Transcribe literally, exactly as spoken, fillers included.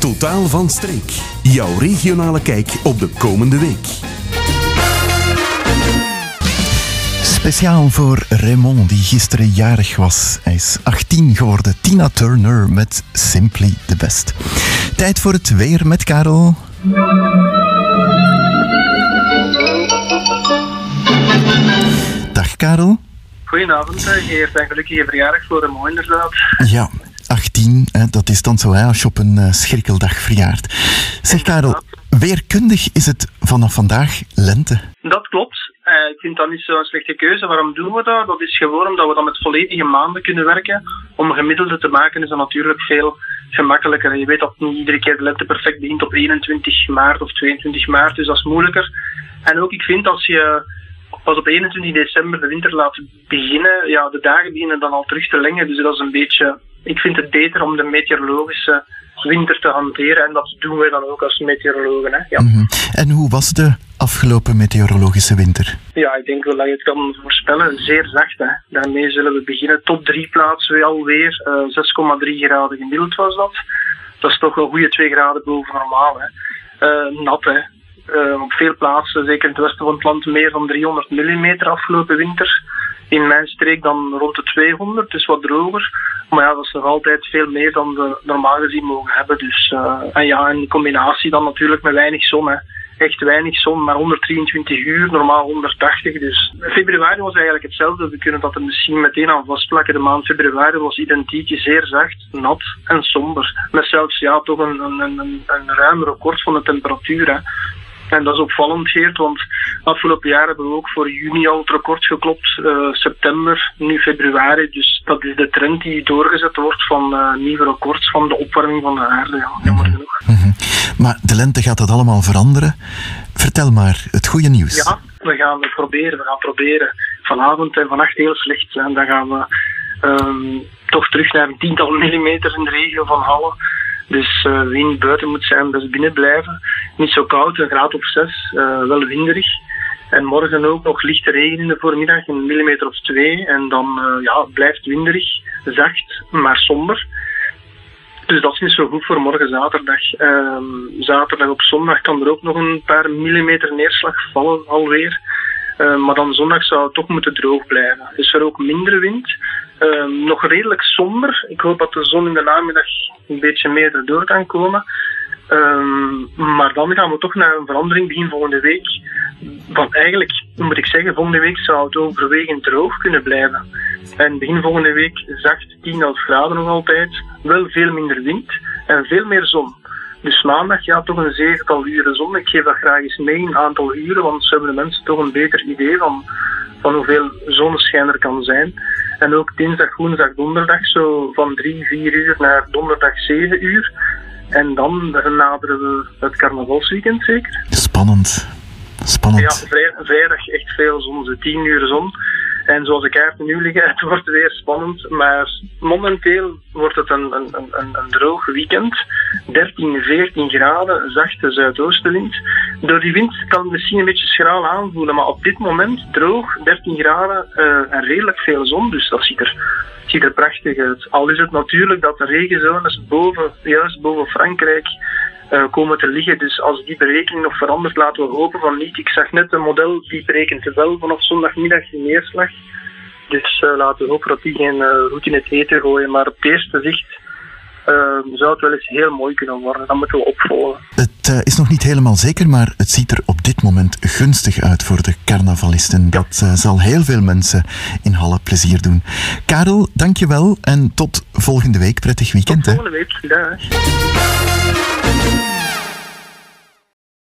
Totaal Van Streek. Jouw regionale kijk op de komende week. Speciaal voor Raymond, die gisteren jarig was. Hij is achttien geworden. Tina Turner met Simply the Best. Tijd voor het weer met Karel. Dag Karel. Goedenavond, eerst en gelukkige verjaardag voor Raymond inderdaad. Ja, achttien, hè, dat is dan zo hè, als je op een uh, schrikkeldag verjaart. Zeg Karel, weerkundig is het vanaf vandaag lente. Dat klopt. Uh, ik vind dat niet zo'n slechte keuze. Waarom doen we dat? Dat is gewoon omdat we dan met volledige maanden kunnen werken. Om gemiddelde te maken is dat natuurlijk veel gemakkelijker. Je weet dat niet iedere keer de lente perfect begint op eenentwintig maart of tweeëntwintig maart. Dus dat is moeilijker. En ook, ik vind als je pas op eenentwintig december de winter laat beginnen, ja, de dagen beginnen dan al terug te lengen. Dus dat is een beetje... Ik vind het beter om de meteorologische winter te hanteren. En dat doen wij dan ook als meteorologen. Hè? Ja. Mm-hmm. En hoe was de afgelopen meteorologische winter? Ja, ik denk wel dat je het kan voorspellen. Zeer zacht. Hè. Daarmee zullen we beginnen. Top drie plaatsen alweer. Uh, zes komma drie graden gemiddeld was dat. Dat is toch wel goede twee graden boven normaal. Hè. Uh, nat, hè. Uh, op veel plaatsen, zeker in het westen van het land, meer dan driehonderd millimeter afgelopen winter. In mijn streek dan rond de tweehonderd, dus wat droger. Maar ja, dat is nog altijd veel meer dan we normaal gezien mogen hebben. Dus, uh, en ja, in combinatie dan natuurlijk met weinig zon. Hè. Echt weinig zon, maar honderddrieëntwintig uur, normaal honderdtachtig. Dus februari was eigenlijk hetzelfde. We kunnen dat er misschien meteen aan vastplakken. De maand februari was identiek, zeer zacht, nat en somber. Met zelfs ja, toch een, een, een, een ruim record van de temperatuur. Hè. En dat is opvallend, Geert, want afgelopen jaar hebben we ook voor juni al het record geklopt. Uh, september, nu februari. Dus dat is de trend die doorgezet wordt van uh, nieuwe records van de opwarming van de aarde. Ja, jammer genoeg. Mm-hmm. Maar de lente gaat dat allemaal veranderen. Vertel maar het goede nieuws. Ja, we gaan het proberen. We gaan proberen vanavond en vannacht heel slecht zijn. Dan gaan we um, toch terug naar een tiental millimeter in de regio van Halle. Dus uh, wind buiten moet zijn, best binnen blijven. Niet zo koud, een graad of zes, uh, wel winderig. En morgen ook nog lichte regen in de voormiddag, een millimeter of twee. En dan uh, ja, blijft winderig, zacht, maar somber. Dus dat is niet zo goed voor morgen zaterdag. Uh, zaterdag op zondag kan er ook nog een paar millimeter neerslag vallen alweer. Uh, maar dan zondag zou het toch moeten droog blijven. Is er ook minder wind. Uh, nog redelijk somber. Ik hoop dat de zon in de namiddag een beetje meer erdoor kan komen. Um, maar dan gaan we toch naar een verandering begin volgende week. Want eigenlijk, moet ik zeggen, volgende week zou het overwegend droog kunnen blijven. En begin volgende week zacht tien graden nog altijd. Wel veel minder wind en veel meer zon. Dus maandag, ja, toch een zevental uren zon. Ik geef dat graag eens mee, een aantal uren, want zo hebben de mensen toch een beter idee van, van hoeveel zonneschijn er kan zijn. En ook dinsdag, woensdag, donderdag, zo van drie, vier uur naar donderdag zeven uur. En dan naderen we het carnavalsweekend zeker. Spannend. Spannend. Ja, vrij, vrijdag echt veel zon, zo tien uur zon. En zoals de kaarten nu liggen, het wordt weer spannend. Maar momenteel wordt het een, een, een, een droog weekend. dertien, veertien graden, zachte zuidoostenwind. Door die wind kan het misschien een beetje schraal aanvoelen. Maar op dit moment droog, dertien graden uh, en redelijk veel zon. Dus dat ziet er, ziet er prachtig uit. Al is het natuurlijk dat de regenzones boven, juist boven Frankrijk uh, komen te liggen. Dus als die berekening nog verandert, laten we hopen van niet. Ik zag net een model die berekent wel vanaf zondagmiddag in neerslag. Dus uh, laten we hopen dat die geen uh, roet in het eten gooien. Maar op het eerste zicht uh, zou het wel eens heel mooi kunnen worden. Dat moeten we opvolgen. Het uh, is nog niet helemaal zeker, maar het ziet er op dit moment gunstig uit voor de carnavalisten. Dat uh, zal heel veel mensen in Halle plezier doen. Karel, dankjewel en tot volgende week. Prettig weekend. Tot volgende hè. week. Dag.